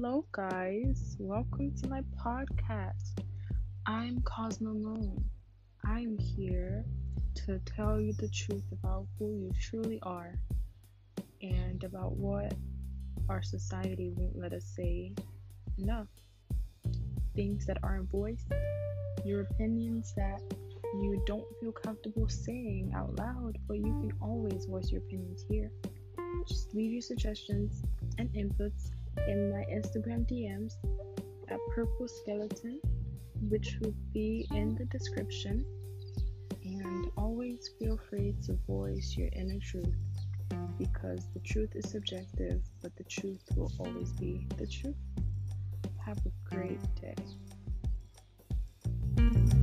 Hello guys, welcome to my podcast. I'm Cosmolone. I'm here to tell you the truth about who you truly are and about what our society won't let us say enough. Things that aren't voiced, your opinions that you don't feel comfortable saying out loud, but you can always voice your opinions here. Just leave your suggestions and inputs in my Instagram DMs at purple skeleton, which will be in the description, and always feel free to voice your inner truth, because the truth is subjective, but the truth will always be the truth. Have a great day.